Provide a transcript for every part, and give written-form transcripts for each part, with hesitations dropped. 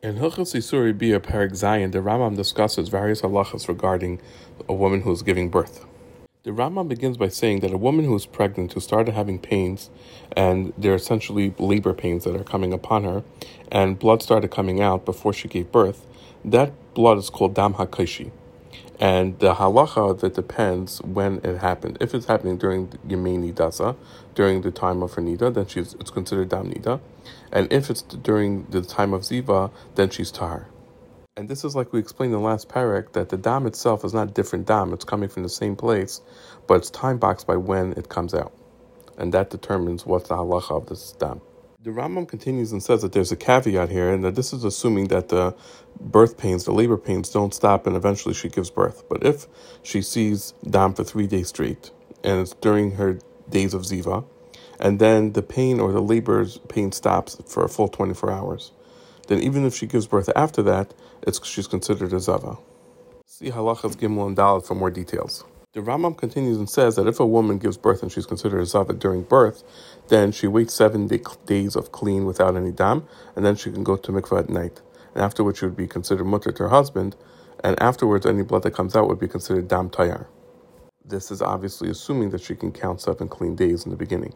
In Hilchos Isurei Biah, Perek Zayin, the Rambam discusses various halachas regarding a woman who is giving birth. The Rambam begins by saying that a woman who is pregnant, who started having pains, and they're essentially labor pains that are coming upon her, and blood started coming out before she gave birth, that blood is called dam HaKashi. And the halacha that depends when it happened. If it's happening during Yemei Nidasa, during the time of her Nida, then it's considered Dam Nida. And if it's during the time of Ziva, then she's tar. And this is like we explained in the last parak, that the dam itself is not different dam. It's coming from the same place, but it's time boxed by when it comes out. And that determines what's the halacha of this dam. The Rambam continues and says that there's a caveat here, and that this is assuming that the birth pains, the labor pains, don't stop and eventually she gives birth. But if she sees dam for 3 days straight, and it's during her days of ziva, and then the pain or the labor's pain stops for a full 24 hours, then even if she gives birth after that, she's considered a zava. See halachas gimel and daled for more details. The Rambam continues and says that if a woman gives birth and she's considered a Zavid during birth, then she waits 7 days of clean without any dam, and then she can go to mikveh at night. And afterwards she would be considered mutter to her husband, and afterwards any blood that comes out would be considered dam tayar. This is obviously assuming that she can count 7 clean days in the beginning.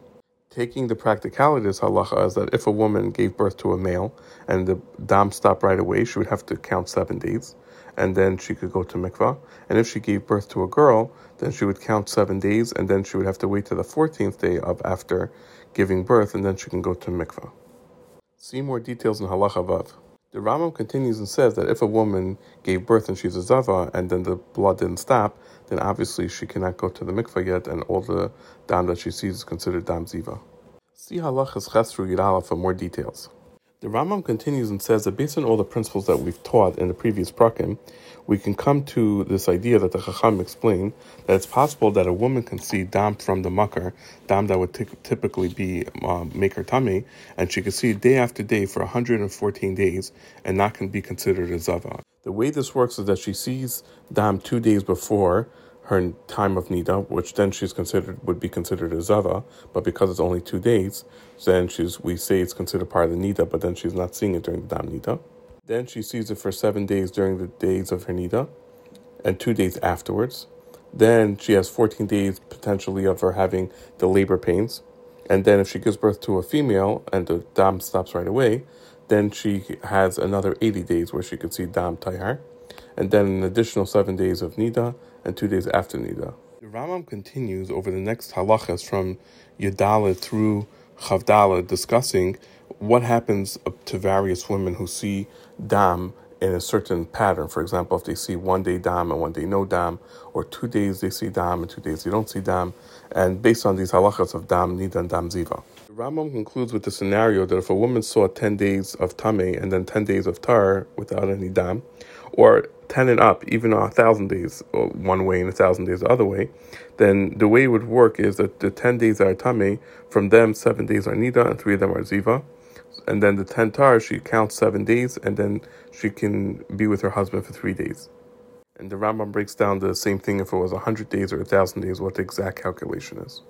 Taking the practicality of halacha is that if a woman gave birth to a male and the dam stopped right away, she would have to count 7 days, and then she could go to mikvah. And if she gave birth to a girl, then she would count 7 days, and then she would have to wait till the 14th day of after giving birth, and then she can go to mikvah. See more details in Halacha Vav. The Rambam continues and says that if a woman gave birth and she's a zava, and then the blood didn't stop, then obviously she cannot go to the mikvah yet, and all the dam that she sees is considered dam ziva. See Halachas Chesru Yadalah for more details. The Rambam continues and says that based on all the principles that we've taught in the previous Prakim, we can come to this idea that the Chacham explained, that it's possible that a woman can see dam from the Makar, dam that would typically be make her Tameh, and she can see day after day for 114 days and not can be considered a Zava. The way this works is that she sees dam 2 days before her time of Nida, which then would be considered a Zava, but because it's only 2 days, then we say it's considered part of the Nida, but then she's not seeing it during the Dam Nida. Then she sees it for 7 days during the days of her Nida, and 2 days afterwards. Then she has 14 days potentially of her having the labor pains, and then if she gives birth to a female and the Dam stops right away, then she has another 80 days where she could see Dam Tayar, and then an additional 7 days of Nida, and 2 days after Nida. The Rambam continues over the next halachas from Yadalah through Chavdalah, discussing what happens to various women who see dam in a certain pattern. For example, if they see 1 day dam and 1 day no dam, or 2 days they see dam and 2 days they don't see dam, and based on these halachas of dam nida and dam ziva. The Rambam concludes with the scenario that if a woman saw 10 days of tameh and then 10 days of tar without any dam, or 10 and up, even 1,000 days one way and 1,000 days the other way, then the way it would work is that the 10 days are tameh, from them 7 days are nida and 3 of them are ziva, and then the 10 tar, she counts 7 days, and then she can be with her husband for 3 days. And the Rambam breaks down the same thing if it was 100 days or 1,000 days, what the exact calculation is.